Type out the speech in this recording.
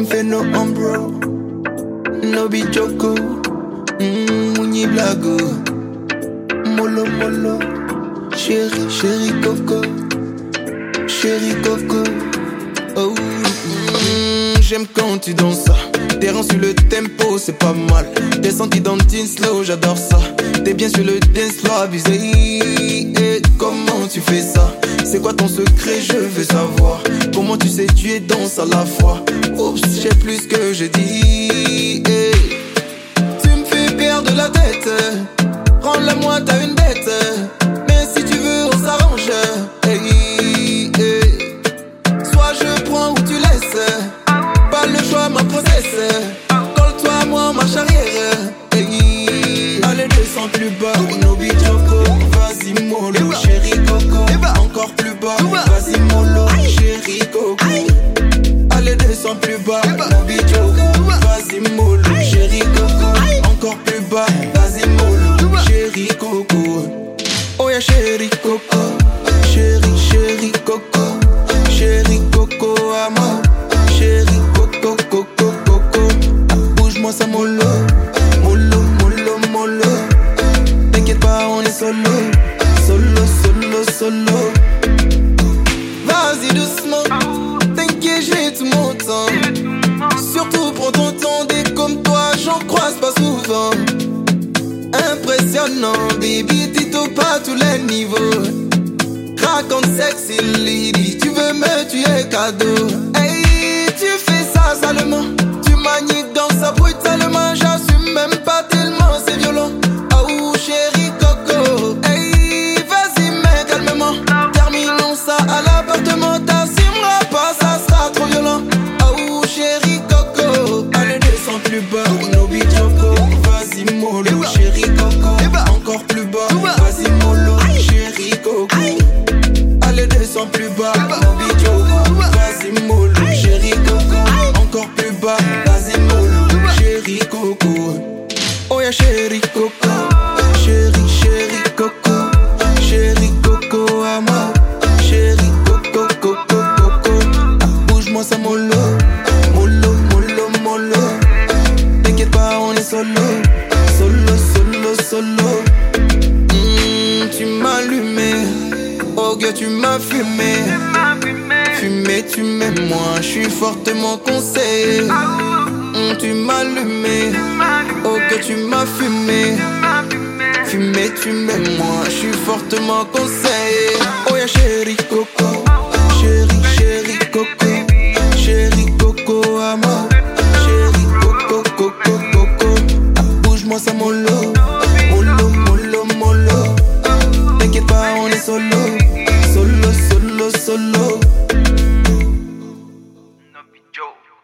M'fais no ambro, no bichoko. Mouni blago, molo molo. Chérie, chérie coco, chérie coco. Oh. J'aime quand tu danses ça. T'es rang sur le tempo, c'est pas mal. T'es senti dans teen slow, j'adore ça. T'es bien sur le dance floor avisé. Et comment tu fais ça? C'est quoi ton secret? Je veux savoir. Comment tu sais tu es danse à la fois? Oups, j'ai plus que j'ai dit. Et tu me fais perdre la tête. Rends-la moi, t'as une bête. Mais si tu veux, on s'arrange. Hey, hey. Soit je prends ou tu laisses. Pas le choix, ma princesse. Colle-toi, moi, ma charrière. Hey. Allez, descends plus bas. No bichoko, vas-y, mollo. Chérie coco, encore plus bas. Vas-y, mollo. Chérie coco. Allez, descends plus bas. No bichoko, vas-y, mollo. Chérie coco, encore plus bas. Vas-y, mollo. Chérie coco. Oh yeah, chérie coco. Chérie, chérie coco. Chérie coco, à moi. Chérie coco, coco, coco. Bouge-moi ça mollo, mollo, mollo, mollo. T'inquiète pas, on est solo, solo, solo, solo. Vas-y doucement, t'inquiète, j'ai tout mon temps. Surtout prends ton temps, des comme toi, j'en croise pas souvent. Impressionnant, baby, t'es au pas tous les niveaux. Raconte sexy lady, tu veux me tuer cadeau. Hey. Tu fais ça salement, tu manies dans sa brutalement. J'assume même pas tellement, c'est violent. Oh chérie coco, hey, vas-y mais calmement. Terminons ça à l'appartement, t'assumeras pas, ça sera trop violent. Oh chérie coco, allez descends plus bas. No bichoko, vas-y mollo. Chérie coco, encore plus bas. Vas-y mollo, chérie coco. Allez descends plus bas. No bichoko, vas-y mollo. Encore plus bas, vas-y mollo, chérie coco. Oh yeah, chérie coco. Chérie, chérie coco. Chérie coco à moi. Chérie coco, coco, coco. Bouge-moi ça mollo, mollo, mollo, mollo. T'inquiète pas, on est solo, solo, solo, solo. Tu m'as allumé, oh girl, tu m'as fumé. Fumé, tu m'aimes, moi, je suis fortement conseillé. Tu m'as allumé, oh que tu m'as fumé. Fumé, tu m'aimes, moi, je suis fortement conseillé. Oh yeah, chérie coco, chérie, chérie coco. Chérie coco à moi, chérie coco, coco, coco. Bouge-moi ça mollo, mollo, mollo, mollo. T'inquiète pas, on est solo, solo, solo, solo. Yo.